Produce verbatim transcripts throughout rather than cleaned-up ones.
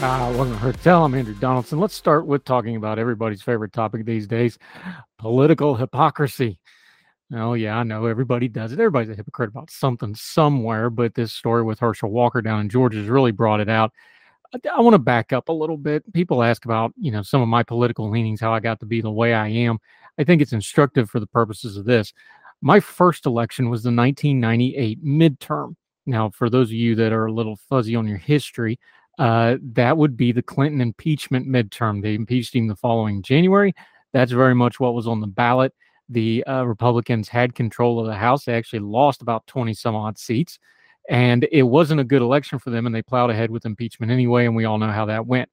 Uh, welcome to Hotel. I'm Andrew Donaldson. Let's start with talking about everybody's favorite topic these days, political hypocrisy. Oh, yeah, I know. Everybody does it. Everybody's a hypocrite about something somewhere, but this story with Herschel Walker down in Georgia has really brought it out. I, I want to back up a little bit. People ask about, you know, some of my political leanings, how I got to be the way I am. I think it's instructive for the purposes of this. My first election was the nineteen ninety-eight midterm. Now, for those of you that are a little fuzzy on your history, Uh, that would be the Clinton impeachment midterm. They impeached him the following January. That's very much what was on the ballot. The uh, Republicans had control of the House. They actually lost about twenty some odd seats, and it wasn't a good election for them, and they plowed ahead with impeachment anyway, and we all know how that went.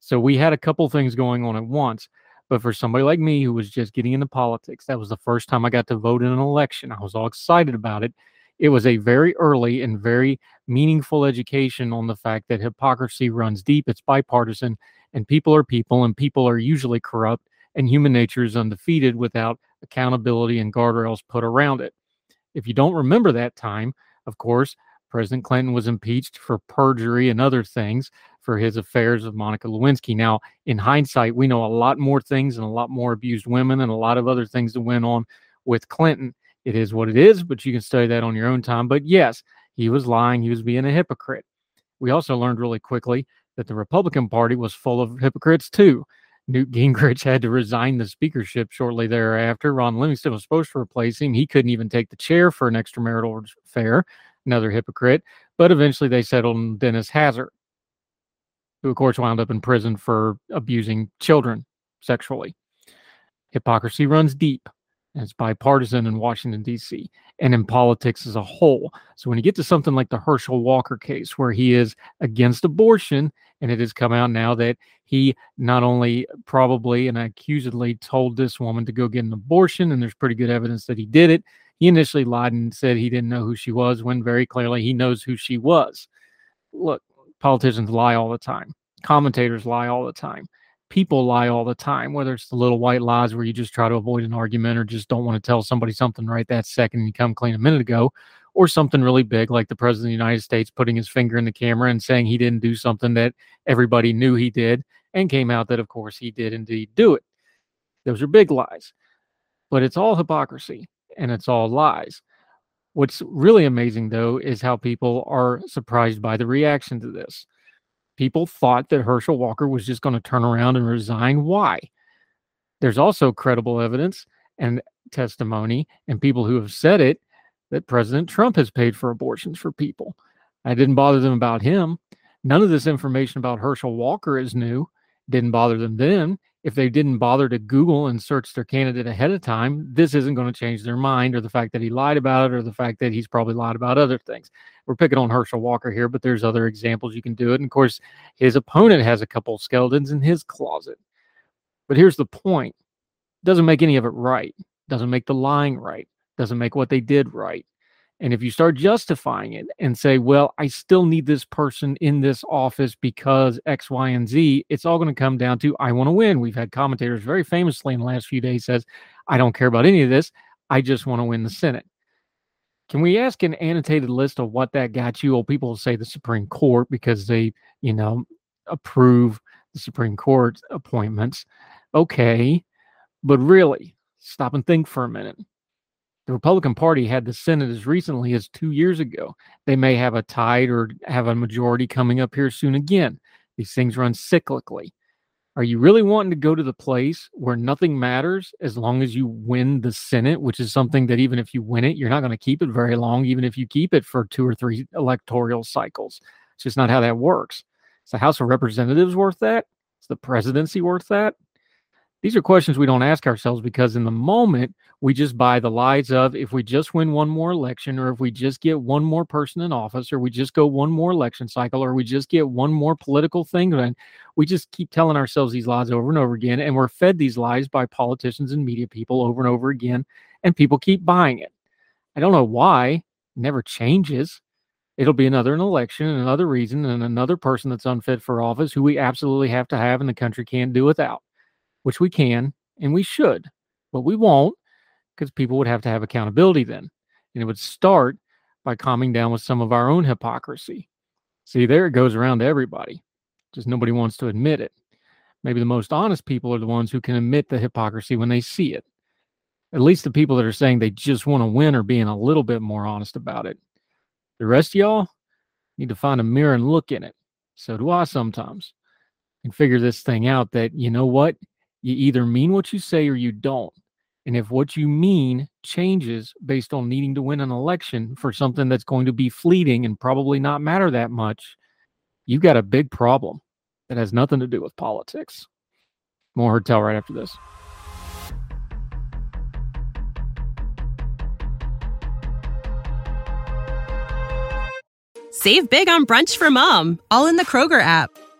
So we had a couple things going on at once, but for somebody like me who was just getting into politics, that was the first time I got to vote in an election. I was all excited about it. It was a very early and very meaningful education on the fact that hypocrisy runs deep. It's bipartisan, and people are people, and people are usually corrupt, and human nature is undefeated without accountability and guardrails put around it. If you don't remember that time, of course, President Clinton was impeached for perjury and other things for his affairs with Monica Lewinsky. Now, in hindsight, we know a lot more things and a lot more abused women and a lot of other things that went on with Clinton. It is what it is, but you can study that on your own time. But yes, he was lying. He was being a hypocrite. We also learned really quickly that the Republican Party was full of hypocrites too. Newt Gingrich had to resign the speakership shortly thereafter. Ron Livingston was supposed to replace him. He couldn't even take the chair for an extramarital affair, another hypocrite. But eventually they settled on Dennis Hastert, who of course wound up in prison for abusing children sexually. Hypocrisy runs deep. It's bipartisan in Washington, D C, and in politics as a whole. So when you get to something like the Herschel Walker case, where he is against abortion, and it has come out now that he not only probably and accusedly told this woman to go get an abortion, and there's pretty good evidence that he did it, he initially lied and said he didn't know who she was, when very clearly he knows who she was. Look, politicians lie all the time. Commentators lie all the time. People lie all the time, whether it's the little white lies where you just try to avoid an argument or just don't want to tell somebody something right that second and you come clean a minute ago, or something really big like the President of the United States putting his finger in the camera and saying he didn't do something that everybody knew he did and came out that, of course, he did indeed do it. Those are big lies. But it's all hypocrisy and it's all lies. What's really amazing, though, is how people are surprised by the reaction to this. People thought that Herschel Walker was just going to turn around and resign. Why? There's also credible evidence and testimony and people who have said it that President Trump has paid for abortions for people. I didn't bother them about him. None of this information about Herschel Walker is new. Didn't bother them then. If they didn't bother to Google and search their candidate ahead of time, this isn't going to change their mind, or the fact that he lied about it, or the fact that he's probably lied about other things. We're picking on Herschel Walker here, but there's other examples you can do it. And of course, his opponent has a couple of skeletons in his closet. But here's the point. It doesn't make any of it right. It doesn't make the lying right. It doesn't make what they did right. And if you start justifying it and say, well, I still need this person in this office because X, Y, and Z, it's all going to come down to, I want to win. We've had commentators very famously in the last few days says, I don't care about any of this. I just want to win the Senate. Can we ask an annotated list of what that got you? Well, people will say the Supreme Court because they, you know, approve the Supreme Court appointments. Okay, but really, stop and think for a minute. The Republican Party had the Senate as recently as two years ago. They may have a tide or have a majority coming up here soon again. These things run cyclically. Are you really wanting to go to the place where nothing matters as long as you win the Senate, which is something that even if you win it, you're not going to keep it very long, even if you keep it for two or three electoral cycles? It's just not how that works. Is the House of Representatives worth that? Is the presidency worth that? These are questions we don't ask ourselves because in the moment, we just buy the lies of if we just win one more election or if we just get one more person in office or we just go one more election cycle or we just get one more political thing done. We just keep telling ourselves these lies over and over again, and we're fed these lies by politicians and media people over and over again, and people keep buying it. I don't know why. It never changes. It'll be another an election and another reason and another person that's unfit for office who we absolutely have to have and the country can't do without. Which we can and we should, but we won't because people would have to have accountability then. And it would start by calming down with some of our own hypocrisy. See, there it goes around to everybody. Just nobody wants to admit it. Maybe the most honest people are the ones who can admit the hypocrisy when they see it. At least the people that are saying they just want to win are being a little bit more honest about it. The rest of y'all need to find a mirror and look in it. So do I sometimes. And figure this thing out that, you know what? You either mean what you say or you don't. And if what you mean changes based on needing to win an election for something that's going to be fleeting and probably not matter that much, you've got a big problem that has nothing to do with politics. More Hotel right after this. Save big on brunch for mom, all in the Kroger app.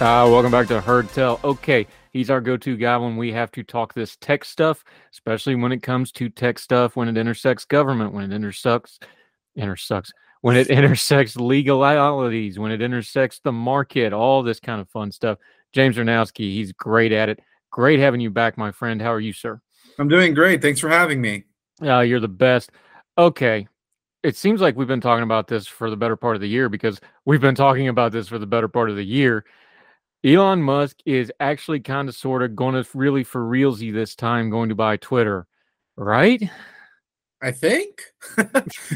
Uh, welcome back to Herdtel. Okay, he's our go-to guy when we have to talk this tech stuff, especially when it comes to tech stuff, when it intersects government, when it intersects, intersects, when it intersects legalities, when it intersects the market, all this kind of fun stuff. James Czerniawski, he's great at it. Great having you back, my friend. How are you, sir? I'm doing great. Thanks for having me. Uh, you're the best. Okay. It seems like we've been talking about this for the better part of the year because we've been talking about this for the better part of the year. Elon Musk is actually kind of sort of going to really for realsy this time going to buy Twitter, right? I think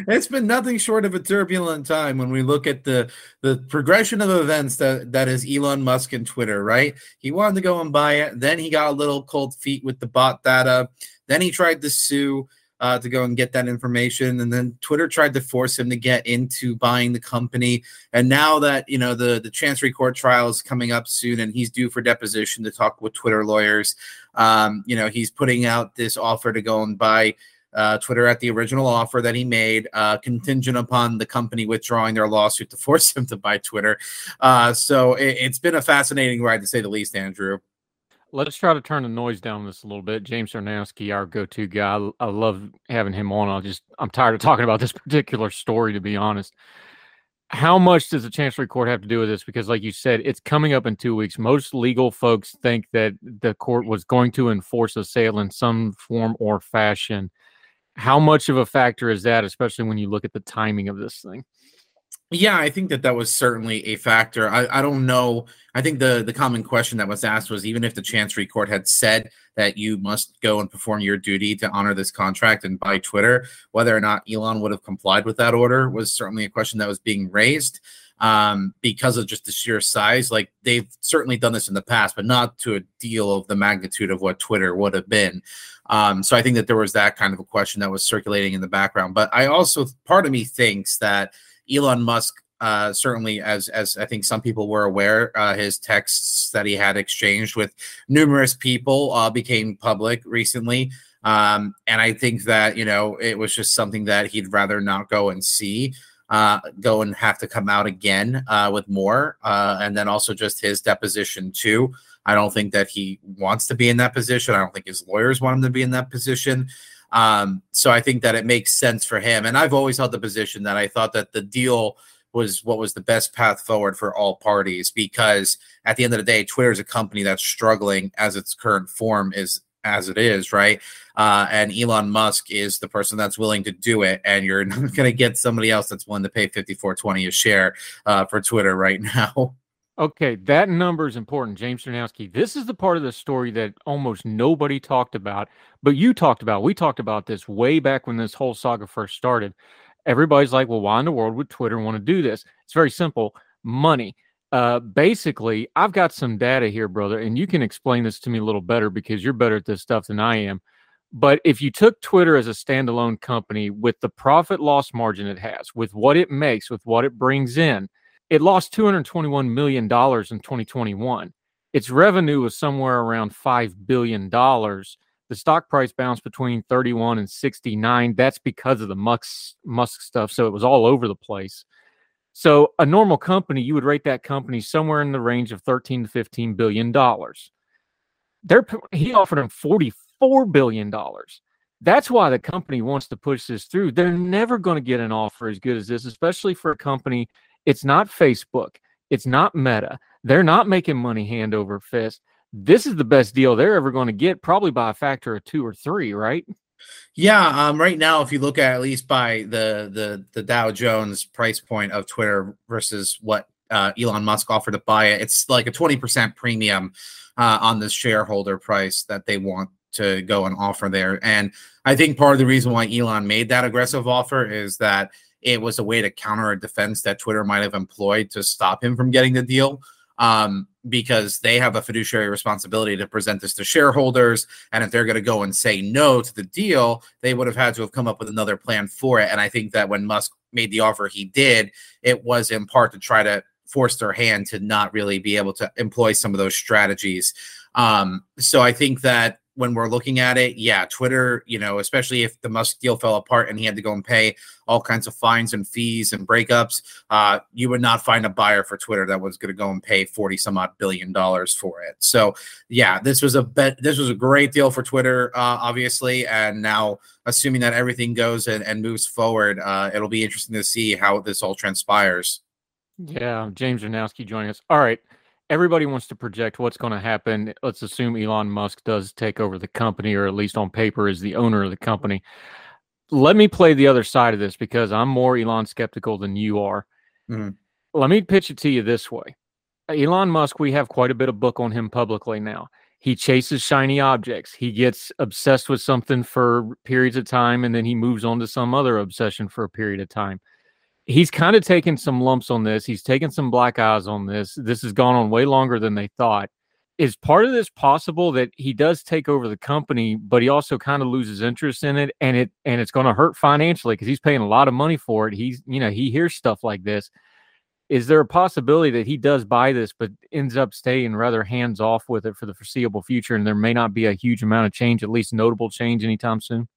it's been nothing short of a turbulent time when we look at the, the progression of events that, that is Elon Musk and Twitter, right? He wanted to go and buy it. Then he got a little cold feet with the bot data. Then he tried to sue uh, to go and get that information. And then Twitter tried to force him to get into buying the company. And now that, you know, the, the Chancery Court trial is coming up soon and he's due for deposition to talk with Twitter lawyers. Um, you know, he's putting out this offer to go and buy uh, Twitter at the original offer that he made, uh, contingent upon the company withdrawing their lawsuit to force him to buy Twitter. Uh, so it, it's been a fascinating ride to say the least, Andrew. Let's try to turn the noise down this a little bit. James Czerniawski, our go-to guy. I love having him on. I'll just, I'm tired of talking about this particular story, to be honest. How much does the Chancery Court have to do with this? Because like you said, it's coming up in two weeks. Most legal folks think that the court was going to enforce a sale in some form or fashion. How much of a factor is that, especially when you look at the timing of this thing? Yeah, I think that that was certainly a factor. I, I don't know. I think the, the common question that was asked was even if the Chancery Court had said that you must go and perform your duty to honor this contract and buy Twitter, whether or not Elon would have complied with that order was certainly a question that was being raised um, because of just the sheer size. Like they've certainly done this in the past, but not to a deal of the magnitude of what Twitter would have been. Um, so I think that there was that kind of a question that was circulating in the background. But I also, part of me thinks that Elon Musk, uh, certainly, as as I think some people were aware, uh, his texts that he had exchanged with numerous people uh, became public recently. Um, and I think that, you know, it was just something that he'd rather not go and see, uh, go and have to come out again uh, with more. Uh, and then also just his deposition, too. I don't think that he wants to be in that position. I don't think his lawyers want him to be in that position. Um, so I think that it makes sense for him. And I've always held the position that I thought that the deal was what was the best path forward for all parties, because at the end of the day, Twitter is a company that's struggling as its current form is as it is, right? Uh, and Elon Musk is the person that's willing to do it, and you're not going to get somebody else that's willing to pay fifty-four twenty a share uh, for Twitter right now. Okay, that number is important, James Czerniawski. This is the part of the story that almost nobody talked about, but you talked about. We talked about this way back when this whole saga first started. Everybody's like, well, why in the world would Twitter want to do this? It's very simple. Money. Uh, basically, I've got some data here, brother, and you can explain this to me a little better because you're better at this stuff than I am. But if you took Twitter as a standalone company with the profit loss margin it has, with what it makes, with what it brings in, it lost two hundred twenty-one million dollars in twenty twenty-one. Its revenue was somewhere around five billion dollars. The stock price bounced between thirty-one and sixty-nine. That's because of the Musk, Musk stuff, so it was all over the place. So a normal company, you would rate that company somewhere in the range of thirteen to fifteen billion dollars. They're, he offered them forty-four billion dollars. That's why the company wants to push this through. They're never going to get an offer as good as this, especially for a company. It's not Facebook. It's not Meta. They're not making money hand over fist. This is the best deal they're ever going to get, probably by a factor of two or three, right? Yeah. Um, right now, if you look at at least by the the, the Dow Jones price point of Twitter versus what uh, Elon Musk offered to buy it, it's like a twenty percent premium uh, on the shareholder price that they want to go and offer there. And I think part of the reason why Elon made that aggressive offer is that it was a way to counter a defense that Twitter might have employed to stop him from getting the deal, um, because they have a fiduciary responsibility to present this to shareholders. And if they're going to go and say no to the deal, they would have had to have come up with another plan for it. And I think that when Musk made the offer he did, it was in part to try to force their hand to not really be able to employ some of those strategies. Um, so I think that when we're looking at it, yeah, Twitter, you know, especially if the Musk deal fell apart and he had to go and pay all kinds of fines and fees and breakups, uh, you would not find a buyer for Twitter that was going to go and pay forty some odd billion dollars for it. So, yeah, this was a bet. This was a great deal for Twitter, uh, obviously. And now, assuming that everything goes and, and moves forward, uh, it'll be interesting to see how this all transpires. Yeah, James Czerniawski joining us. All right. Everybody wants to project what's going to happen. Let's assume Elon Musk does take over the company, or at least on paper is the owner of the company. Let me play the other side of this because I'm more Elon skeptical than you are. Mm-hmm. Let me pitch it to you this way. Elon Musk, we have quite a bit of book on him publicly now. He chases shiny objects. He gets obsessed with something for periods of time, and then he moves on to some other obsession for a period of time. He's kind of taken some lumps on this. He's taken some black eyes on this. This has gone on way longer than they thought. Is part of this possible that he does take over the company, but he also kind of loses interest in it, and it and it's going to hurt financially because he's paying a lot of money for it. He's, you know, he hears stuff like this. Is there a possibility that he does buy this, but ends up staying rather hands off with it for the foreseeable future, and there may not be a huge amount of change, at least notable change, anytime soon?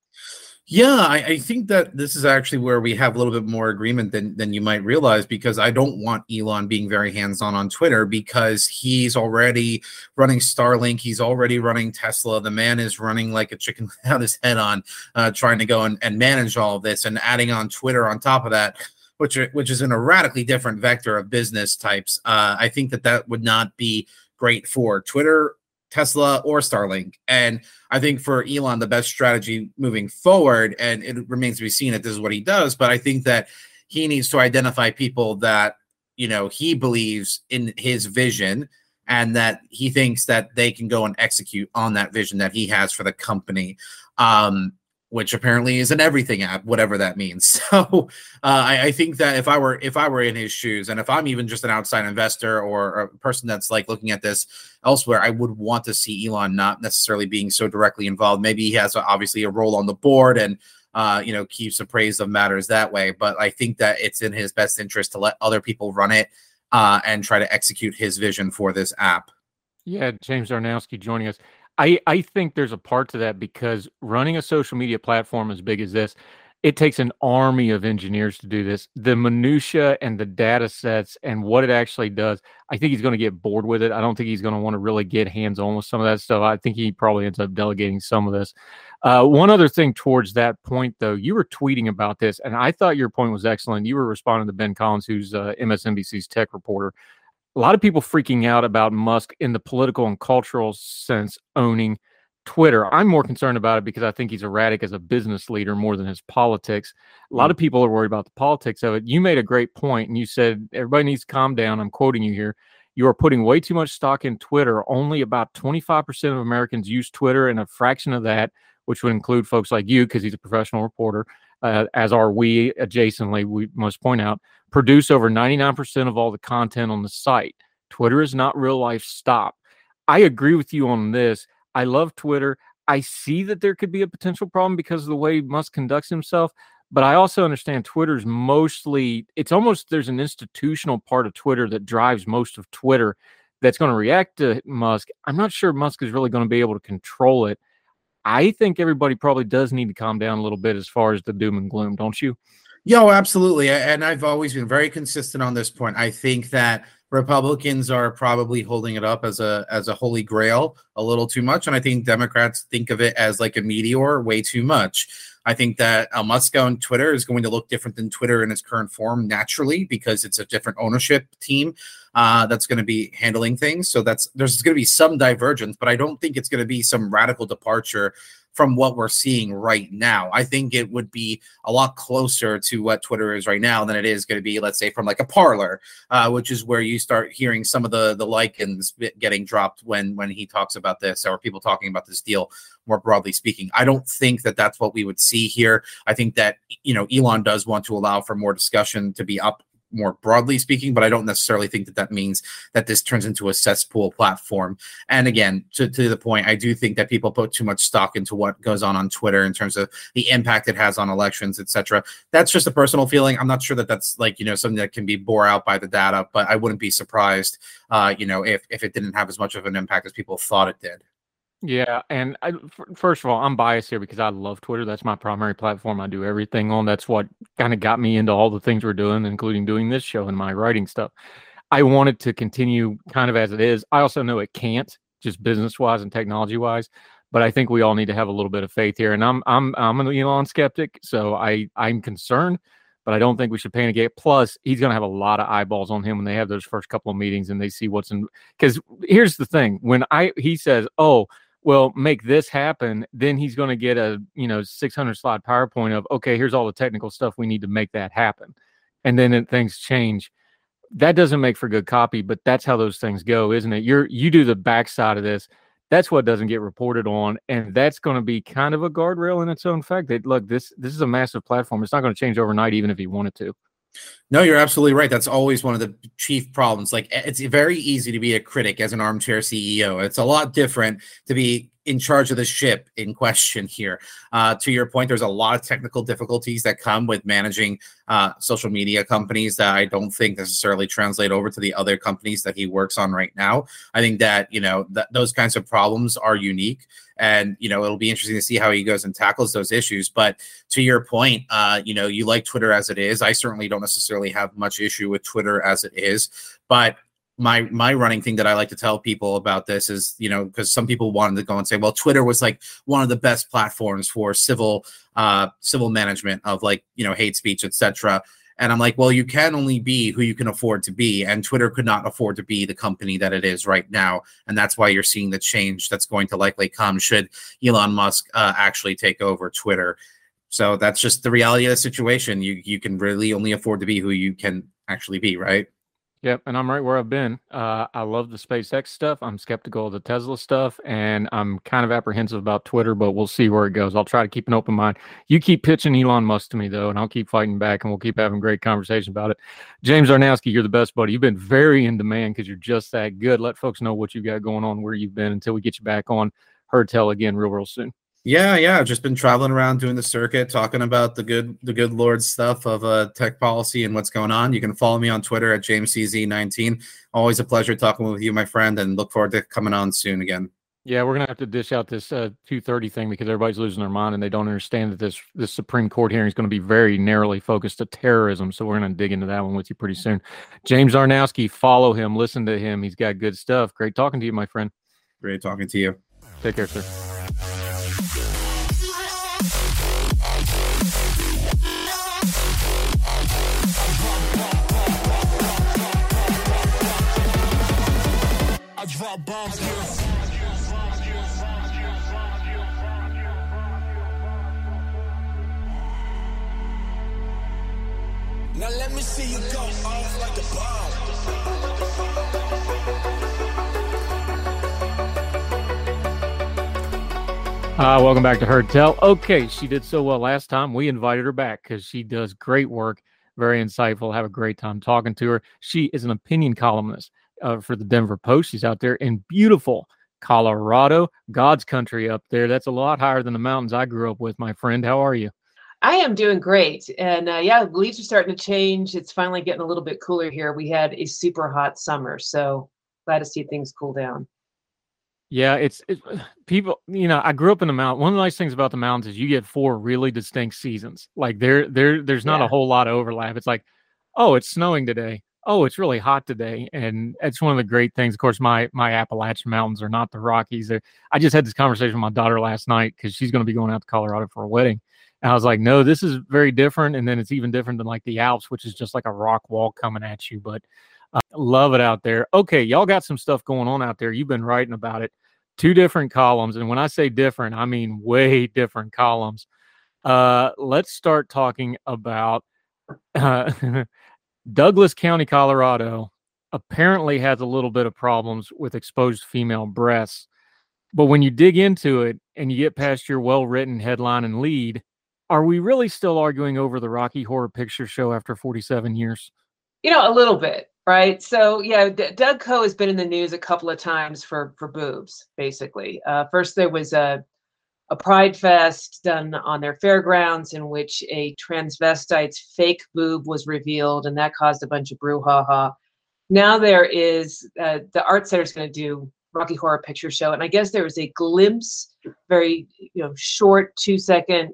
Yeah, I, I think that this is actually where we have a little bit more agreement than, than you might realize, because I don't want Elon being very hands-on on Twitter because he's already running Starlink. He's already running Tesla. The man is running like a chicken without his head on, uh, trying to go and, and manage all of this and adding on Twitter on top of that, which, are, which is in a radically different vector of business types. Uh, I think that that would not be great for Twitter, Tesla, or Starlink. And I think for Elon, the best strategy moving forward, and it remains to be seen if this is what he does, but I think that he needs to identify people that, you know, he believes in his vision and that he thinks that they can go and execute on that vision that he has for the company, um, which apparently is an everything app, whatever that means. So uh, I, I think that if I were if I were in his shoes, and if I'm even just an outside investor or a person that's like looking at this elsewhere, I would want to see Elon not necessarily being so directly involved. Maybe he has a, obviously a role on the board and uh, you know, keeps appraised of matters that way. But I think that it's in his best interest to let other people run it uh, and try to execute his vision for this app. Yeah, James Czerniawski joining us. I, I think there's a part to that, because running a social media platform as big as this, it takes an army of engineers to do this. The minutia and the data sets and what it actually does, I think he's going to get bored with it. I don't think he's going to want to really get hands-on with some of that stuff. I think he probably ends up delegating some of this. Uh, one other thing towards that point, though, you were tweeting about this, and I thought your point was excellent. You were responding to Ben Collins, who's uh, M S N B C's tech reporter. A lot of people freaking out about Musk in the political and cultural sense owning Twitter. I'm more concerned about it because I think he's erratic as a business leader more than his politics. A lot of people are worried about the politics of it. You made a great point, and you said, everybody needs to calm down. I'm quoting you here. You are putting way too much stock in Twitter. Only about twenty-five percent of Americans use Twitter, and a fraction of that, which would include folks like you, because he's a professional reporter, uh, as are we adjacently, we must point out, produce over ninety-nine percent of all the content on the site. Twitter is not real life. Stop. I agree with you on this. I love Twitter. I see that there could be a potential problem because of the way Musk conducts himself, but I also understand Twitter's mostly, it's almost, there's an institutional part of Twitter that drives most of Twitter that's going to react to Musk. I'm not sure Musk is really going to be able to control it. I think everybody probably does need to calm down a little bit as far as the doom and gloom, don't you? Yo, absolutely. And I've always been very consistent on this point. I think that Republicans are probably holding it up as a as a holy grail a little too much. And I think Democrats think of it as like a meteor way too much. I think that uh, Musk on Twitter is going to look different than Twitter in its current form naturally, because it's a different ownership team uh, that's going to be handling things. So that's there's going to be some divergence, but I don't think it's going to be some radical departure from what we're seeing right now. I think it would be a lot closer to what Twitter is right now than it is going to be, let's say, from like a Parler, uh, which is where you start hearing some of the the lichens getting dropped when when he talks about this, or people talking about this deal more broadly speaking. I don't think that that's what we would see here. I think that, you know, Elon does want to allow for more discussion to be up more broadly speaking, but I don't necessarily think that that means that this turns into a cesspool platform. And again, to, to the point, I do think that people put too much stock into what goes on on Twitter in terms of the impact it has on elections, et cetera. That's just a personal feeling. I'm not sure that that's like, you know, something that can be bore out by the data, but I wouldn't be surprised, uh, you know, if, if it didn't have as much of an impact as people thought it did. Yeah. And I, f- first of all, I'm biased here because I love Twitter. That's my primary platform. I do everything on. That's what kind of got me into all the things we're doing, including doing this show and my writing stuff. I want it to continue kind of as it is. I also know it can't, just business wise and technology wise, but I think we all need to have a little bit of faith here. And I'm, I'm, I'm an Elon skeptic. So I, I'm concerned, but I don't think we should panic yet. Plus, he's going to have a lot of eyeballs on him when they have those first couple of meetings and they see what's in, because here's the thing. When I, he says, oh, well, make this happen, then he's going to get a, you know, six hundred slide PowerPoint of, okay, here's all the technical stuff we need to make that happen. And then it, things change. That doesn't make for good copy, but that's how those things go, isn't it? You're, you do the backside of this. That's what doesn't get reported on. And that's going to be kind of a guardrail in its own fact that, look, this, this is a massive platform. It's not going to change overnight, even if he wanted to. No, you're absolutely right. That's always one of the chief problems. Like, it's very easy to be a critic as an armchair C E O. It's a lot different to be in charge of the ship in question here. Uh, to your point, there's a lot of technical difficulties that come with managing uh, social media companies that I don't think necessarily translate over to the other companies that he works on right now. I think that, you know, th- those kinds of problems are unique, and, you know, it'll be interesting to see how he goes and tackles those issues. But to your point, uh, you know, you like Twitter as it is. I certainly don't necessarily have much issue with Twitter as it is, but My my running thing that I like to tell people about this is, you know, because some people wanted to go and say, well, Twitter was like one of the best platforms for civil uh, civil management of, like, you know, hate speech, et cetera. And I'm like, well, you can only be who you can afford to be. And Twitter could not afford to be the company that it is right now. And that's why you're seeing the change that's going to likely come should Elon Musk uh, actually take over Twitter. So that's just the reality of the situation. You, you can really only afford to be who you can actually be, right? Yep, and I'm right where I've been. Uh, I love the SpaceX stuff. I'm skeptical of the Tesla stuff, and I'm kind of apprehensive about Twitter, but we'll see where it goes. I'll try to keep an open mind. You keep pitching Elon Musk to me, though, and I'll keep fighting back, and we'll keep having great conversation about it. James Czerniawski, you're the best, buddy. You've been very in demand because you're just that good. Let folks know what you've got going on, where you've been, until we get you back on Hotel again real, real soon. Yeah, yeah. I've just been traveling around doing the circuit, talking about the good the good Lord stuff of uh, tech policy and what's going on. You can follow me on Twitter at James C Z nineteen. Always a pleasure talking with you, my friend, and look forward to coming on soon again. Yeah, we're going to have to dish out this uh, two thirty thing because everybody's losing their mind and they don't understand that this, this Supreme Court hearing is going to be very narrowly focused to terrorism. So we're going to dig into that one with you pretty soon. James Czerniawski, follow him, listen to him. He's got good stuff. Great talking to you, my friend. Great talking to you. Take care, sir. I drop bombs here. Now let me see you go off like a bomb. Uh, welcome back to Hotel. Okay, she did so well last time. We invited her back because she does great work. Very insightful. Have a great time talking to her. She is an opinion columnist uh, for the Denver Post. She's out there in beautiful Colorado, God's country up there. That's a lot higher than the mountains I grew up with, my friend. How are you? I am doing great. And uh, yeah, the leaves are starting to change. It's finally getting a little bit cooler here. We had a super hot summer, so glad to see things cool down. Yeah, it's it, people, you know, I grew up in the mountains. One of the nice things about the mountains is you get four really distinct seasons. Like there, there, there's not yeah. a whole lot of overlap. It's like, oh, it's snowing today. Oh, it's really hot today. And it's one of the great things. Of course, my my Appalachian Mountains are not the Rockies. They're, I just had this conversation with my daughter last night because she's going to be going out to Colorado for a wedding. And I was like, no, this is very different. And then it's even different than like the Alps, which is just like a rock wall coming at you. But uh, love it out there. Okay, y'all got some stuff going on out there. You've been writing about it. Two different columns. And when I say different, I mean way different columns. Uh, let's start talking about uh, Douglas County, Colorado, apparently has a little bit of problems with exposed female breasts. But when you dig into it and you get past your well-written headline and lead, are we really still arguing over the Rocky Horror Picture Show after forty-seven years? You know, a little bit, right? So, yeah, D- Doug Coe has been in the news a couple of times for for boobs, basically. Uh, first, there was a, a pride fest done on their fairgrounds in which a transvestite's fake boob was revealed, and that caused a bunch of brouhaha. Now there is, uh, the Art Center's going to do Rocky Horror Picture Show, and I guess there was a glimpse, very, you know, short two-second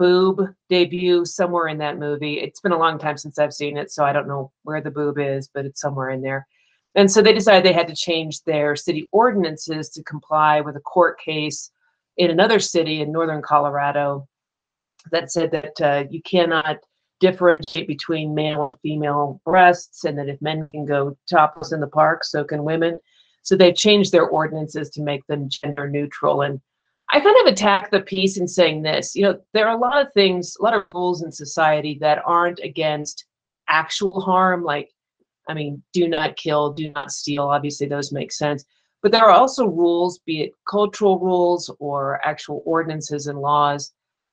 boob debut somewhere in that movie. It's been a long time since I've seen it, so I don't know where the boob is, but it's somewhere in there. And so they decided they had to change their city ordinances to comply with a court case in another city in northern Colorado that said that uh, you cannot differentiate between male and female breasts, and that if men can go topless in the park, so can women. So they've changed their ordinances to make them gender neutral. And I kind of attack the piece in saying this, you know, there are a lot of things, a lot of rules in society that aren't against actual harm. Like, I mean, do not kill, do not steal. Obviously, those make sense. But there are also rules, be it cultural rules or actual ordinances and laws,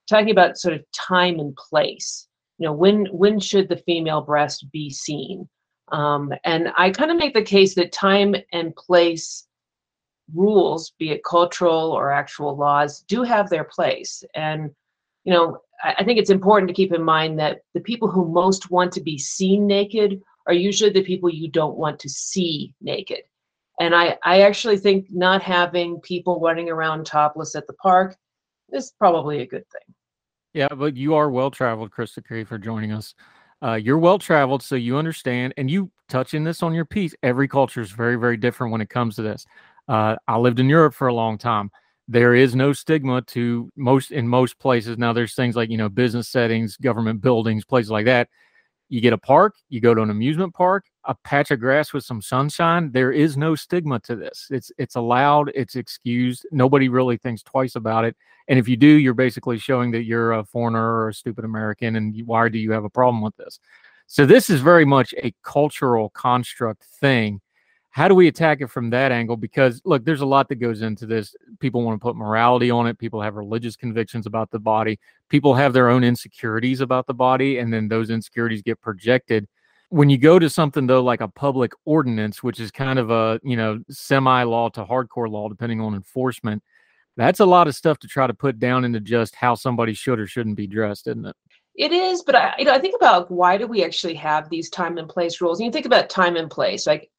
talking about sort of time and place. You know, when when should the female breast be seen? Um, and I kind of make the case that time and place rules, be it cultural or actual laws, do have their place. And, you know, I, I think it's important to keep in mind that the people who most want to be seen naked are usually the people you don't want to see naked. And I, I actually think not having people running around topless at the park is probably a good thing. Yeah, but you are well-traveled, Krista Kafer, for joining us. Uh, you're well-traveled, so you understand, and you touch in this on your piece. Every culture is very, very different when it comes to this. Uh, I lived in Europe for a long time. There is no stigma to most in most places. Now there's things like, you know, business settings, government buildings, places like that. You get a park, you go to an amusement park, a patch of grass with some sunshine. There is no stigma to this. It's, it's allowed. It's excused. Nobody really thinks twice about it. And if you do, you're basically showing that you're a foreigner or a stupid American. And why do you have a problem with this? So this is very much a cultural construct thing. How do we attack it from that angle? Because, look, there's a lot that goes into this. People want to put morality on it. People have religious convictions about the body. People have their own insecurities about the body, and then those insecurities get projected. When you go to something, though, like a public ordinance, which is kind of a, you know, semi-law to hardcore law, depending on enforcement, that's a lot of stuff to try to put down into just how somebody should or shouldn't be dressed, isn't it? It is, but I, you know, I think about why do we actually have these time and place rules? And you think about time and place, like,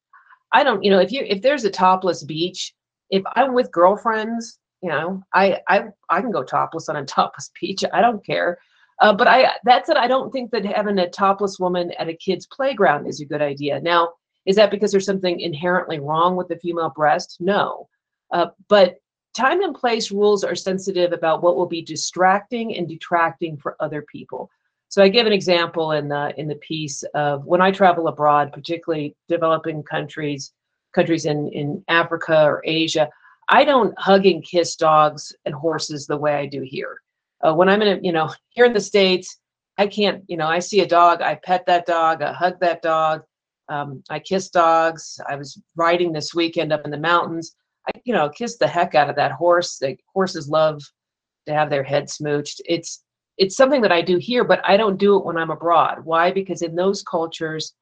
I don't, you know, if you if there's a topless beach, if I'm with girlfriends, you know, I I, I can go topless on a topless beach. I don't care. Uh, but I that's it. I don't think that having a topless woman at a kid's playground is a good idea. Now, is that because there's something inherently wrong with the female breast? No. Uh, but time and place rules are sensitive about what will be distracting and detracting for other people. So I give an example in the in the piece of when I travel abroad, particularly developing countries, countries in, in Africa or Asia, I don't hug and kiss dogs and horses the way I do here. Uh, when I'm in, a, you know, here in the States, I can't, you know, I see a dog, I pet that dog, I hug that dog, um, I kiss dogs. I was riding this weekend up in the mountains. I, you know, kissed the heck out of that horse. The horses love to have their head smooched. It's it's something that I do here, but I don't do it when I'm abroad. Why? Because in those cultures,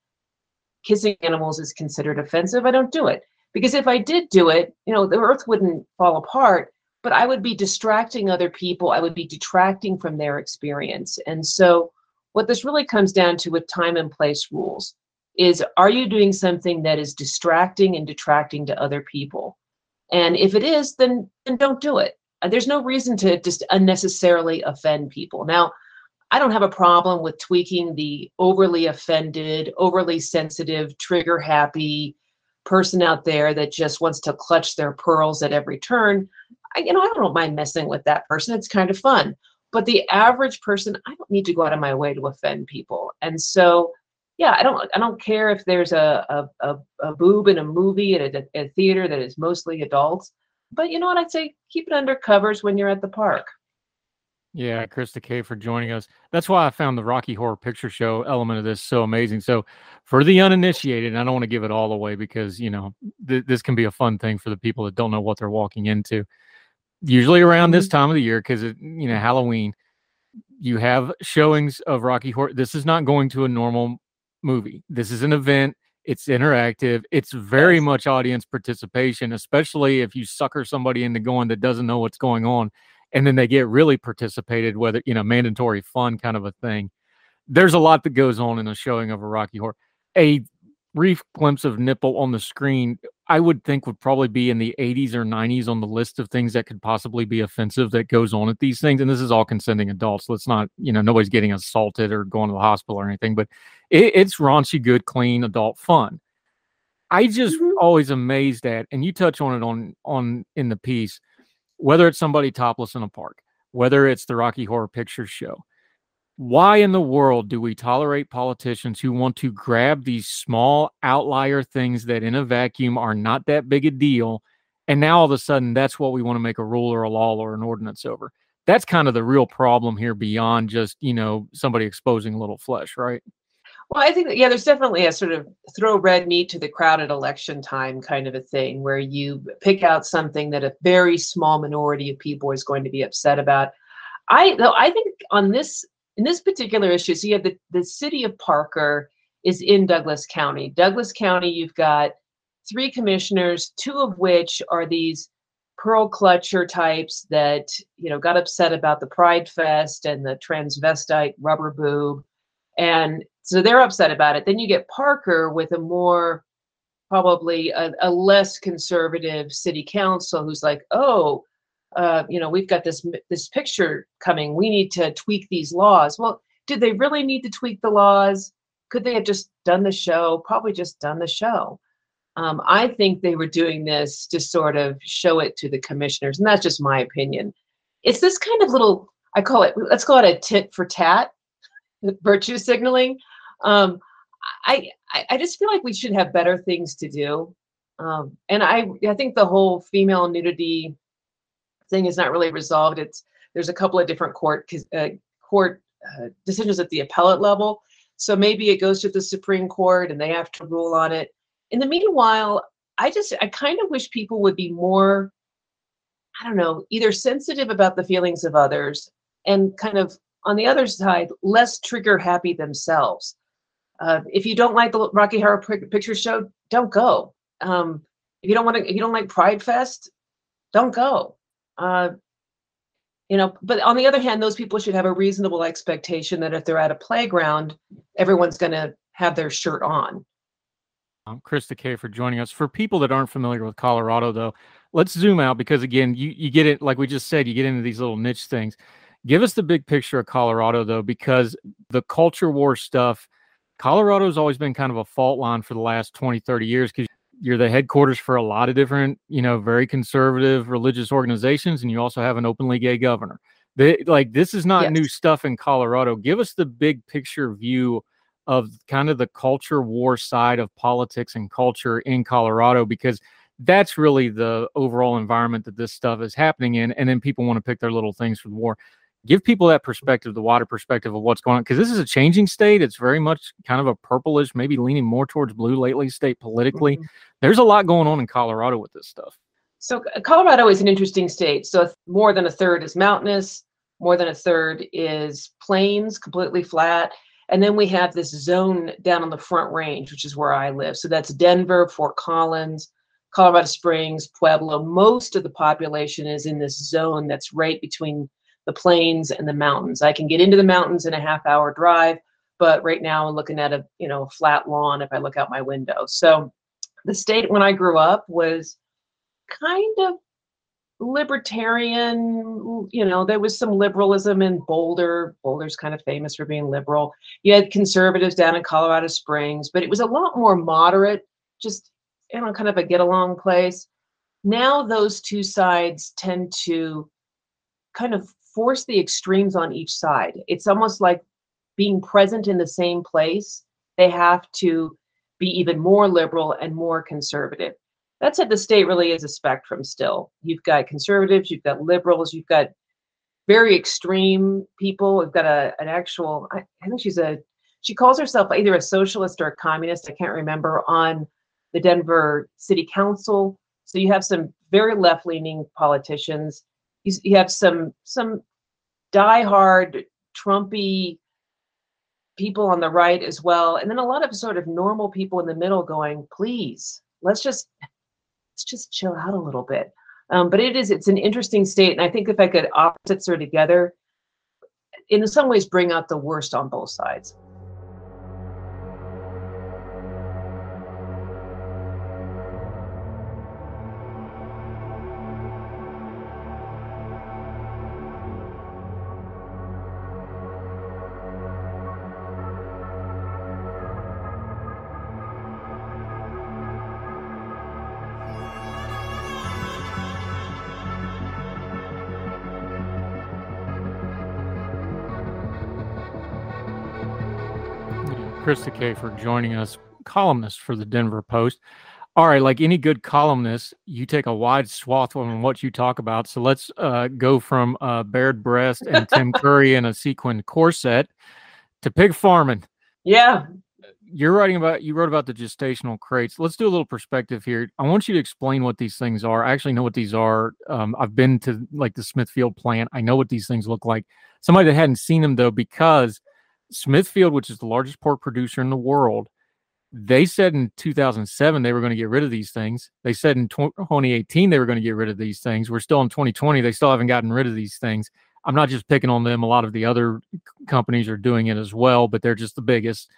kissing animals is considered offensive. I don't do it because if I did do it, you know, the earth wouldn't fall apart, but I would be distracting other people. I would be detracting from their experience. And so what this really comes down to with time and place rules is, are you doing something that is distracting and detracting to other people? And if it is, then, then don't do it. There's no reason to just unnecessarily offend people. Now, I don't have a problem with tweaking the overly offended, overly sensitive, trigger happy person out there that just wants to clutch their pearls at every turn. I, you know, I don't mind messing with that person. It's kind of fun. But the average person, I don't need to go out of my way to offend people. And so, yeah, I don't I don't care if there's a a, a, a boob in a movie at a, a theater that is mostly adults. But you know what, I'd say keep it under covers when you're at the park. Yeah, Krista Kafer for joining us. That's why I found the Rocky Horror Picture Show element of this so amazing. So for the uninitiated, and I don't want to give it all away because, you know, th- this can be a fun thing for the people that don't know what they're walking into. Usually around this time of the year, because, you know, Halloween, you have showings of Rocky Horror. This is not going to a normal movie. This is an event. It's interactive. It's very much audience participation, especially if you sucker somebody into going that doesn't know what's going on, and then they get really participated, whether, you know, mandatory fun kind of a thing. There's a lot that goes on in a showing of a Rocky Horror. A brief glimpse of nipple on the screen, I would think, would probably be in the eighties or nineties on the list of things that could possibly be offensive that goes on at these things. And this is all consenting adults. Let's not, you know, nobody's getting assaulted or going to the hospital or anything, but it, it's raunchy, good, clean, adult fun. I just mm-hmm. always amazed at, and you touch on it on, on in the piece, whether it's somebody topless in a park, whether it's the Rocky Horror Picture Show, why in the world do we tolerate politicians who want to grab these small outlier things that in a vacuum are not that big a deal? And now all of a sudden, that's what we want to make a rule or a law or an ordinance over. That's kind of the real problem here beyond just, you know, somebody exposing a little flesh, right? Well, I think that, yeah, there's definitely a sort of throw red meat to the crowd at election time kind of a thing where you pick out something that a very small minority of people is going to be upset about. I, though, I think on this, in this particular issue, so you have the, the city of Parker is in Douglas County. Douglas County, you've got three commissioners, two of which are these pearl clutcher types that, you know, got upset about the Pride Fest and the transvestite rubber boob. And so they're upset about it. Then you get Parker with a more, probably a, a less conservative city council who's like, oh, Uh, you know, we've got this this picture coming. We need to tweak these laws. Well, did they really need to tweak the laws? Could they have just done the show? Probably just done the show. Um, I think they were doing this to sort of show it to the commissioners. And that's just my opinion. It's this kind of little, I call it, let's call it a tit for tat, virtue signaling. Um, I, I, I just feel like we should have better things to do. Um, and I, I think the whole female nudity thing is not really resolved. It's there's a couple of different court uh, court uh, decisions at the appellate level, so maybe it goes to the Supreme Court and they have to rule on it. In the meanwhile, I just I kind of wish people would be more, I don't know, either sensitive about the feelings of others and kind of on the other side less trigger happy themselves. Uh, if you don't like the Rocky Horror Picture Show, don't go. Um, if you don't want to, if you don't like Pride Fest, don't go. Uh, you know, but on the other hand, those people should have a reasonable expectation that if they're at a playground, everyone's going to have their shirt on. Um, Krista Kafer for joining us. For people that aren't familiar with Colorado, though, let's zoom out, because again, you, you get it, like we just said, you get into these little niche things. Give us the big picture of Colorado, though, because the culture war stuff, Colorado's always been kind of a fault line for the last twenty, thirty years, because you're the headquarters for a lot of different, you know, very conservative religious organizations, and you also have an openly gay governor. They, like, this is not yes. new stuff in Colorado. Give us the big picture view of kind of the culture war side of politics and culture in Colorado, because that's really the overall environment that this stuff is happening in. And then people want to pick their little things for the war. Give people that perspective, the wider perspective of what's going on, because this is a changing state. It's very much kind of a purplish, maybe leaning more towards blue lately state politically. Mm-hmm. There's a lot going on in Colorado with this stuff. So Colorado is an interesting state. So more than a third is mountainous, more than a third is plains, completely flat. And then we have this zone down on the Front Range, which is where I live. So that's Denver, Fort Collins, Colorado Springs, Pueblo. Most of the population is in this zone that's right between the plains and the mountains. I can get into the mountains in a half hour drive, but right now I'm looking at a, you know, flat lawn if I look out my window. So the state when I grew up was kind of libertarian, you know, there was some liberalism in Boulder. Boulder's kind of famous for being liberal. You had conservatives down in Colorado Springs, but it was a lot more moderate, just, you know, kind of a get along place. Now those two sides tend to kind of force the extremes on each side. It's almost like being present in the same place. They have to be even more liberal and more conservative. That said, the state really is a spectrum still. You've got conservatives, you've got liberals, you've got very extreme people. We've got a, an actual, I, I think she's a, she calls herself either a socialist or a communist, I can't remember, on the Denver City Council. So you have some very left-leaning politicians. You, you have some, some diehard Trumpy people on the right as well. And then a lot of sort of normal people in the middle going, please, let's just... Let's just chill out a little bit. Um, but it is, it's an interesting state. And I think if I could opposites are together, in some ways bring out the worst on both sides. Krista Kafer joining us, columnist for the Denver Post. All right, like any good columnist, you take a wide swath on what you talk about. So let's uh, go from uh, bared breast and Tim Curry in a sequined corset to pig farming. Yeah. You're writing about, you wrote about the gestational crates. Let's do a little perspective here. I want you to explain what these things are. I actually know what these are. Um, I've been to like the Smithfield plant. I know what these things look like. Somebody that hadn't seen them though, because Smithfield, which is the largest pork producer in the world, they said in two thousand seven they were going to get rid of these things. They said in twenty eighteen they were going to get rid of these things. We're still in twenty twenty. They still haven't gotten rid of these things. I'm not just picking on them. A lot of the other companies are doing it as well, but they're just the biggest.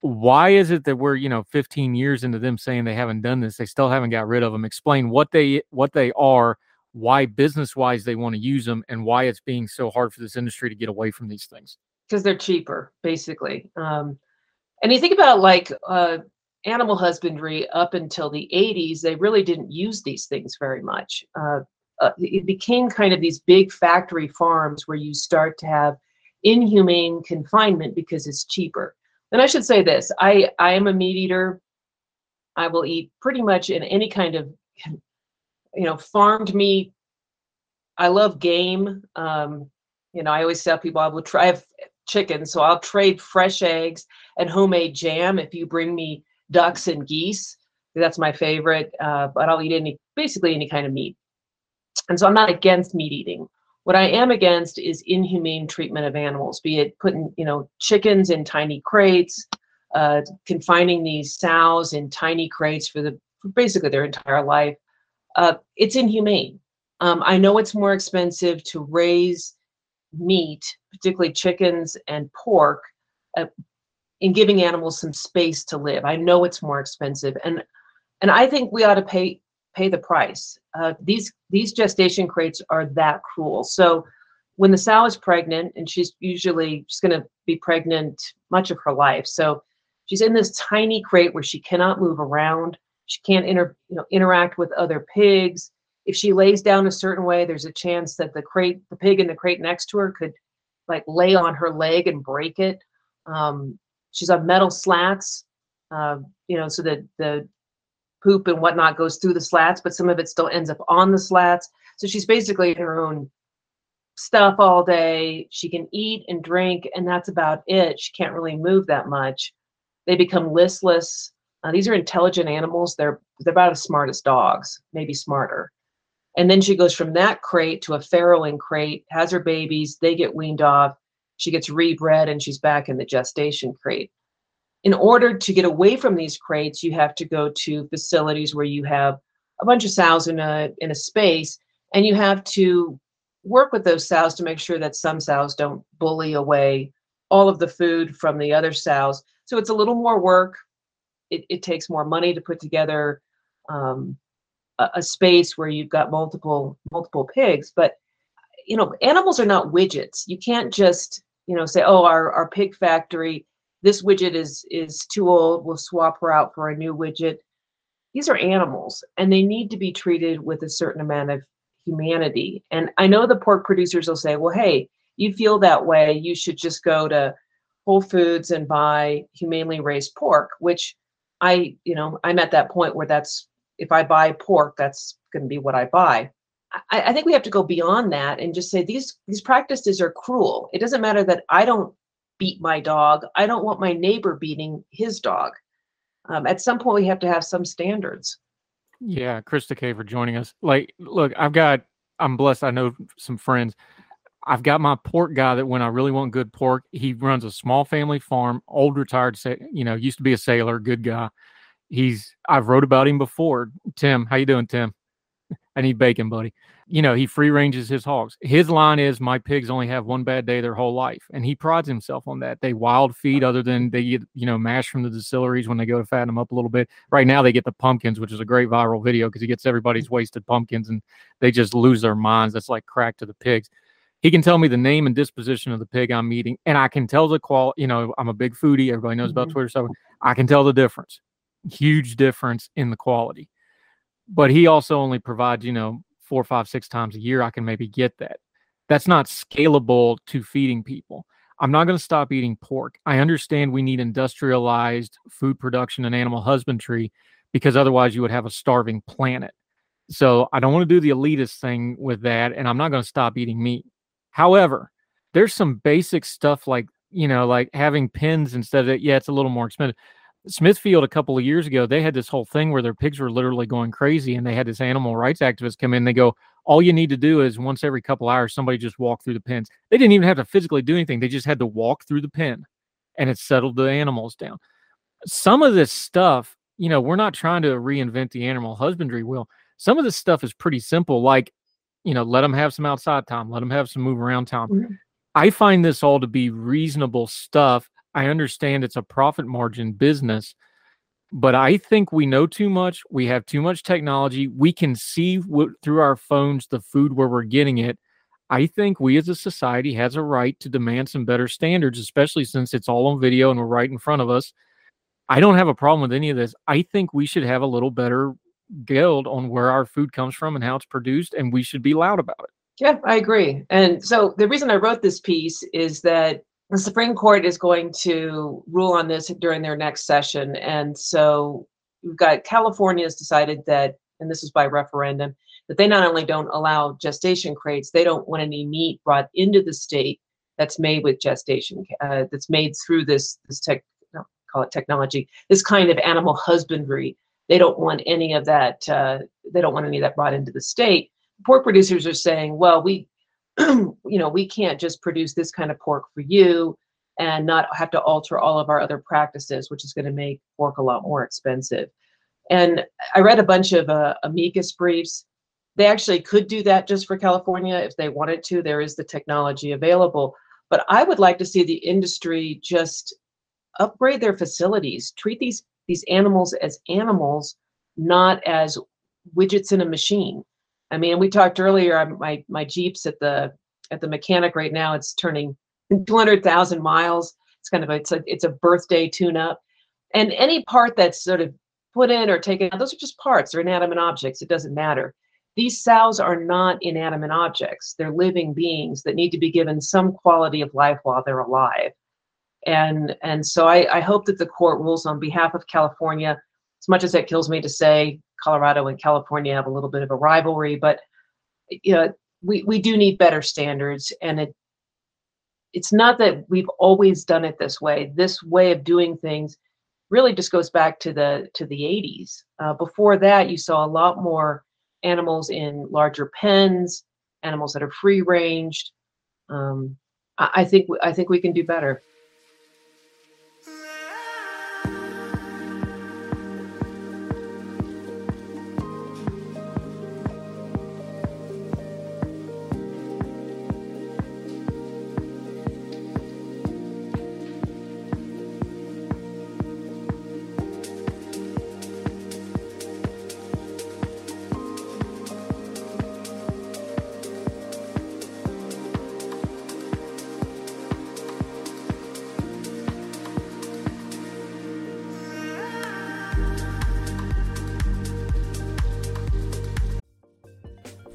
Why is it that we're, you know, fifteen years into them saying they haven't done this? They still haven't got rid of them. Explain what they what they are, why business-wise they want to use them, and why it's being so hard for this industry to get away from these things. Because they're cheaper, basically. Um, and you think about like uh, animal husbandry up until the eighties, they really didn't use these things very much. Uh, uh, it became kind of these big factory farms where you start to have inhumane confinement because it's cheaper. And I should say this, I, I am a meat eater. I will eat pretty much in any kind of, you know, farmed meat. I love game. Um, you know, I always tell people I will try, I have chicken, so I'll trade fresh eggs and homemade jam if you bring me ducks and geese. That's my favorite, uh, but I'll eat any, basically any kind of meat. And so I'm not against meat eating. What I am against is inhumane treatment of animals, be it putting, you know, chickens in tiny crates, uh, confining these sows in tiny crates for the for basically their entire life. Uh, it's inhumane. Um, I know it's more expensive to raise meat, particularly chickens and pork, uh, in giving animals some space to live. I know it's more expensive, and and I think we ought to pay pay the price. Uh, these these gestation crates are that cruel. So when the sow is pregnant, and she's usually she's going to be pregnant much of her life, so she's in this tiny crate where she cannot move around. She can't inter, you know, interact with other pigs. If she lays down a certain way, there's a chance that the crate, the pig in the crate next to her could like lay on her leg and break it. Um, she's on metal slats, uh, you know, so that the poop and whatnot goes through the slats, but some of it still ends up on the slats. So she's basically in her own stuff all day. She can eat and drink, and that's about it. She can't really move that much. They become listless. Uh, these are intelligent animals. They're they're about as smart as dogs, maybe smarter. And then she goes from that crate to a farrowing crate, has her babies, they get weaned off, she gets rebred, and she's back in the gestation crate. In order to get away from these crates, you have to go to facilities where you have a bunch of sows in a in a space, and you have to work with those sows to make sure that some sows don't bully away all of the food from the other sows. So it's a little more work. It, it takes more money to put together um, a, a space where you've got multiple multiple pigs. But you know, animals are not widgets. You can't just you know say, oh, our our pig factory, this widget is is too old. We'll swap her out for a new widget. These are animals, and they need to be treated with a certain amount of humanity. And I know the pork producers will say, well, hey, you feel that way, you should just go to Whole Foods and buy humanely raised pork, which I, you know, I'm at that point where that's, if I buy pork, that's going to be what I buy. I, I think we have to go beyond that and just say these, these practices are cruel. It doesn't matter that I don't beat my dog. I don't want my neighbor beating his dog. Um, at some point, we have to have some standards. Yeah, Krista Kafer joining us. Like, look, I've got, I'm blessed. I know some friends. I've got my pork guy that when I really want good pork, he runs a small family farm, old retired, you know, used to be a sailor, good guy. He's, I've wrote about him before. Tim, how you doing, Tim? I need bacon, buddy. You know, he free ranges his hogs. His line is, my pigs only have one bad day their whole life. And he prides himself on that. They wild feed other than they get, you know, mash from the distilleries when they go to fatten them up a little bit. Right now they get the pumpkins, which is a great viral video because he gets everybody's wasted pumpkins and they just lose their minds. That's like crack to the pigs. He can tell me the name and disposition of the pig I'm eating, and I can tell the qual. You know, I'm a big foodie. Everybody knows mm-hmm. about Twitter, so I can tell the difference. Huge difference in the quality. But he also only provides, you know, four, five, six times a year. I can maybe get that. That's not scalable to feeding people. I'm not going to stop eating pork. I understand we need industrialized food production and animal husbandry because otherwise you would have a starving planet. So I don't want to do the elitist thing with that, and I'm not going to stop eating meat. However, there's some basic stuff like, you know, like having pens instead of, yeah, it's a little more expensive. Smithfield, a couple of years ago, they had this whole thing where their pigs were literally going crazy, and they had this animal rights activist come in. They go, all you need to do is once every couple hours, somebody just walk through the pens. They didn't even have to physically do anything. They just had to walk through the pen, and it settled the animals down. Some of this stuff, you know, we're not trying to reinvent the animal husbandry wheel. Some of this stuff is pretty simple, like, you know, let them have some outside time. Let them have some move around time. Mm-hmm. I find this all to be reasonable stuff. I understand it's a profit margin business, but I think we know too much. We have too much technology. We can see w- through our phones the food where we're getting it. I think we as a society has a right to demand some better standards, especially since it's all on video and we're right in front of us. I don't have a problem with any of this. I think we should have a little better guild on where our food comes from and how it's produced, and we should be loud about it. Yeah, I agree. And so the reason I wrote this piece is that the Supreme Court is going to rule on this during their next session. And so we've got California has decided that, and this is by referendum, that they not only don't allow gestation crates, they don't want any meat brought into the state that's made with gestation, uh, that's made through this, this tech, no, call it technology, this kind of animal husbandry. They don't want any of that. Uh, they don't want any of that brought into the state. Pork producers are saying, "Well, we, you know, we can't just produce this kind of pork for you, and not have to alter all of our other practices, which is going to make pork a lot more expensive." And I read a bunch of uh, amicus briefs. They actually could do that just for California if they wanted to. There is the technology available, but I would like to see the industry just upgrade their facilities, treat these. These animals as animals, not as widgets in a machine. I mean, we talked earlier, I, my my Jeep's at the at the mechanic right now. It's turning two hundred thousand miles. It's kind of a, it's a it's a birthday tune-up, and any part that's sort of put in or taken out, those are just parts. They're inanimate objects. It doesn't matter. These sows are not inanimate objects. They're living beings that need to be given some quality of life while they're alive. And and so I, I hope that the court rules on behalf of California. As much as that kills me to say, Colorado and California have a little bit of a rivalry, but you know, we, we do need better standards. And it it's not that we've always done it this way. This way of doing things really just goes back to the to the eighties. Uh, before that, you saw a lot more animals in larger pens, animals that are free ranged. Um, I, I think I think we can do better.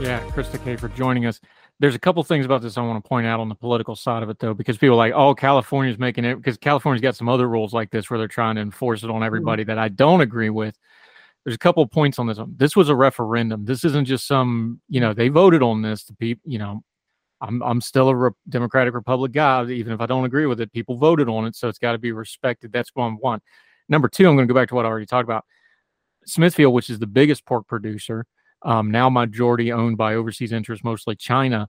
Yeah, Krista Kafer for joining us. There's a couple things about this I want to point out on the political side of it, though, because people are like, oh, California's making it, because California's got some other rules like this where they're trying to enforce it on everybody mm-hmm. that I don't agree with. There's a couple of points on this one. This was a referendum. This isn't just some, you know, they voted on this to people, you know, I'm I'm still a Re- Democratic Republic guy, even if I don't agree with it, people voted on it. So it's got to be respected. That's one one. Number two, I'm going to go back to what I already talked about. Smithfield, which is the biggest pork producer, Um, now majority owned by overseas interests, mostly China.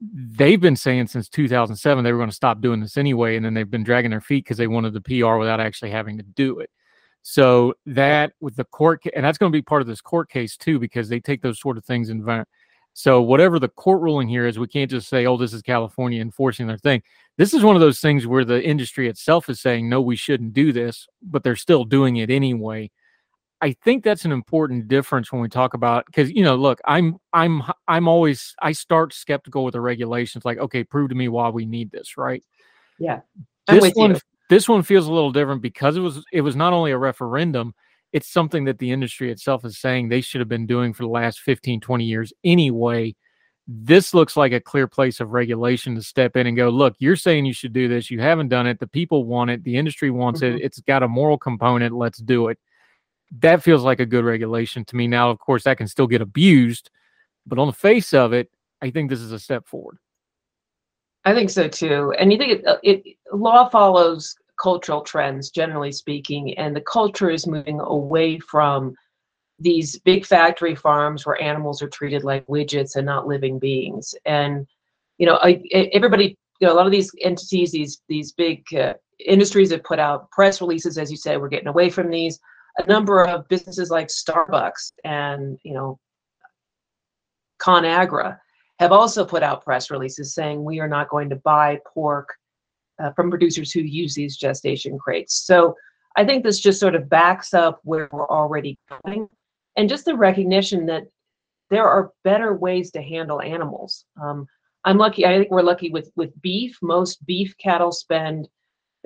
They've been saying since two thousand seven they were going to stop doing this anyway, and then they've been dragging their feet because they wanted the P R without actually having to do it. So that with the court, and that's going to be part of this court case too, because they take those sort of things in. So whatever the court ruling here is, we can't just say, oh, this is California enforcing their thing. This is one of those things where the industry itself is saying, no, we shouldn't do this, but they're still doing it anyway. I think that's an important difference when we talk about, because, you know, look, I'm, I'm, I'm always, I start skeptical with the regulations, like, okay, prove to me why we need this. Right. Yeah. I'm this one, you. this one feels a little different because it was, it was not only a referendum, it's something that the industry itself is saying they should have been doing for the last fifteen, twenty years anyway. This looks like a clear place of regulation to step in and go, look, you're saying you should do this. You haven't done it. The people want it. The industry wants mm-hmm. it. It's got a moral component. Let's do it. That feels like a good regulation to me. Now, of course, that can still get abused, but on the face of it, I think this is a step forward. I think so too. And you think it, it law follows cultural trends, generally speaking, and the culture is moving away from these big factory farms where animals are treated like widgets and not living beings. And, you know, I, everybody, you know, a lot of these entities, these, these big uh, industries have put out press releases, as you say, we're getting away from these. A number of businesses like Starbucks and, you know, ConAgra have also put out press releases saying we are not going to buy pork uh, from producers who use these gestation crates. So I think this just sort of backs up where we're already going. And just the recognition that there are better ways to handle animals. Um, I'm lucky. I think we're lucky with, with beef. Most beef cattle spend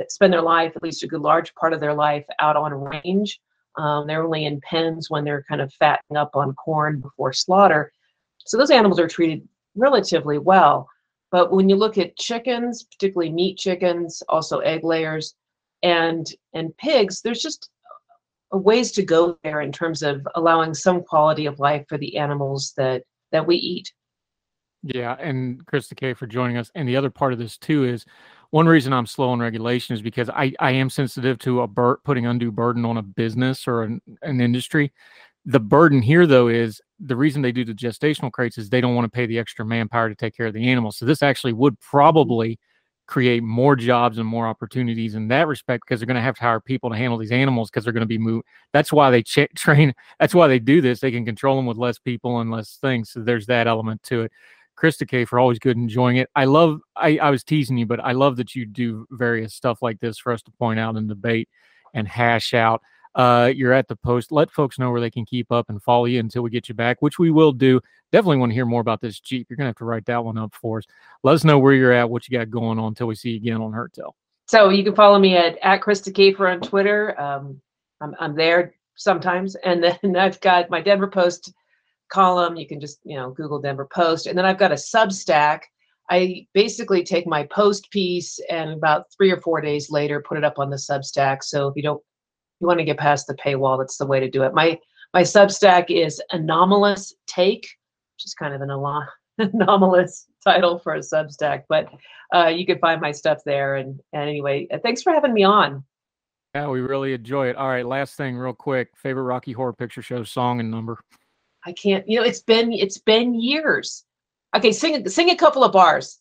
spend their life, at least a good large part of their life, out on range. Um, they're only in pens when they're kind of fattening up on corn before slaughter. So those animals are treated relatively well. But when you look at chickens, particularly meat chickens, also egg layers, and and pigs, there's just ways to go there in terms of allowing some quality of life for the animals that that we eat. Yeah, and Krista Kafer for joining us. And the other part of this too is one reason I'm slow on regulation is because I, I am sensitive to a bur- putting undue burden on a business or an, an industry. The burden here, though, is the reason they do the gestational crates is they don't want to pay the extra manpower to take care of the animals. So this actually would probably create more jobs and more opportunities in that respect, because they're going to have to hire people to handle these animals because they're going to be moved. That's why they ch- train. That's why they do this. They can control them with less people and less things. So there's that element to it. Krista Kafer, always good, enjoying it. I love, I, I was teasing you, but I love that you do various stuff like this for us to point out and debate and hash out. Uh, you're at the Post. Let folks know where they can keep up and follow you until we get you back, which we will do. Definitely want to hear more about this Jeep. You're going to have to write that one up for us. Let us know where you're at, what you got going on until we see you again on Hertel. So you can follow me at, at Krista Kafer on Twitter. Um, I'm, I'm there sometimes. And then I've got my Denver Post column. You can just, you know, Google Denver Post. And then I've got a Substack. I basically take my Post piece and about three or four days later, put it up on the Substack. So if you don't, you want to get past the paywall, that's the way to do it. My my Substack is Anomalous Take, which is kind of an al- anomalous title for a Substack, but uh, you can find my stuff there. And, and anyway, thanks for having me on. Yeah, we really enjoy it. All right, last thing real quick, favorite Rocky Horror Picture Show song and number? I can't, you know, it's been it's been years. Okay, sing, sing a couple of bars.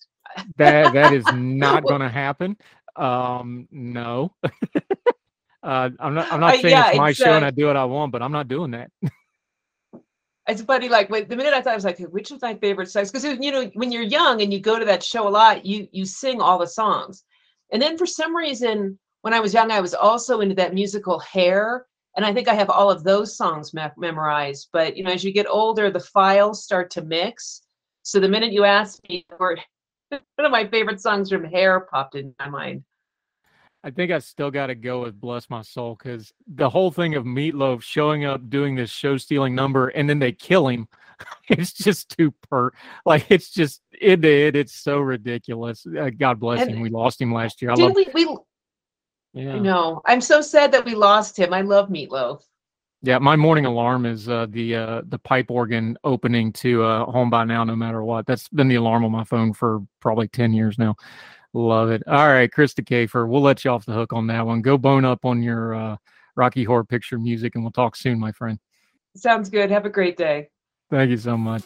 That That is not going to happen. Um, no. Uh, I'm not. I'm not saying uh, yeah, it's my it's, show uh, and I do what I want, but I'm not doing that. It's funny. Like wait, the minute I thought I was like, hey, which was my favorite songs? Because you know, when you're young and you go to that show a lot, you you sing all the songs. And then for some reason, when I was young, I was also into that musical Hair, and I think I have all of those songs me- memorized. But you know, as you get older, the files start to mix. So the minute you asked me, one of my favorite songs from Hair popped into my mind. I think I still got to go with Bless My Soul, because the whole thing of Meat Loaf showing up, doing this show-stealing number, and then they kill him. It's just too pert. Like, it's just, it, it it's so ridiculous. Uh, God bless and him. We lost him last year. I love we, we, yeah. No, I'm so sad that we lost him. I love Meat Loaf. Yeah, my morning alarm is uh, the uh, the pipe organ opening to uh, Home by Now, No Matter What. That's been the alarm on my phone for probably ten years now. Love it. All right, Krista Kafer, we'll let you off the hook on that one. Go bone up on your uh, Rocky Horror Picture music, and we'll talk soon, my friend. Sounds good. Have a great day. Thank you so much.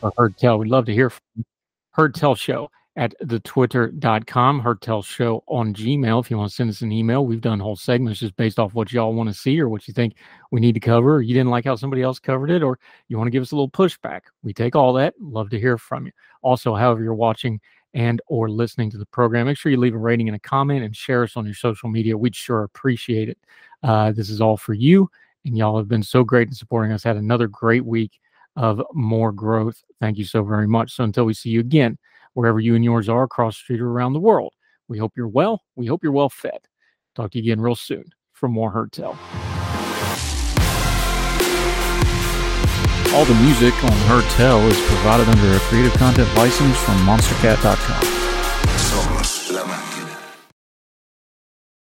For Hertel. We'd love to hear from you. Hertel Show at the twitter dot com, Hertel Show on Gmail. If you want to send us an email, we've done whole segments just based off what y'all want to see or what you think we need to cover, or you didn't like how somebody else covered it, or you want to give us a little pushback. We take all that. Love to hear from you. Also, however you're watching and or listening to the program, make sure you leave a rating and a comment and share us on your social media. We'd sure appreciate it. Uh, this is all for you, and y'all have been so great in supporting us. Had another great week of more growth. Thank you so very much. So until we see you again, wherever you and yours are, across the street or around the world, we hope you're well. We hope you're well fed. Talk to you again real soon for more Hertel. All the music on Hotel is provided under a creative content license from monster cat dot com.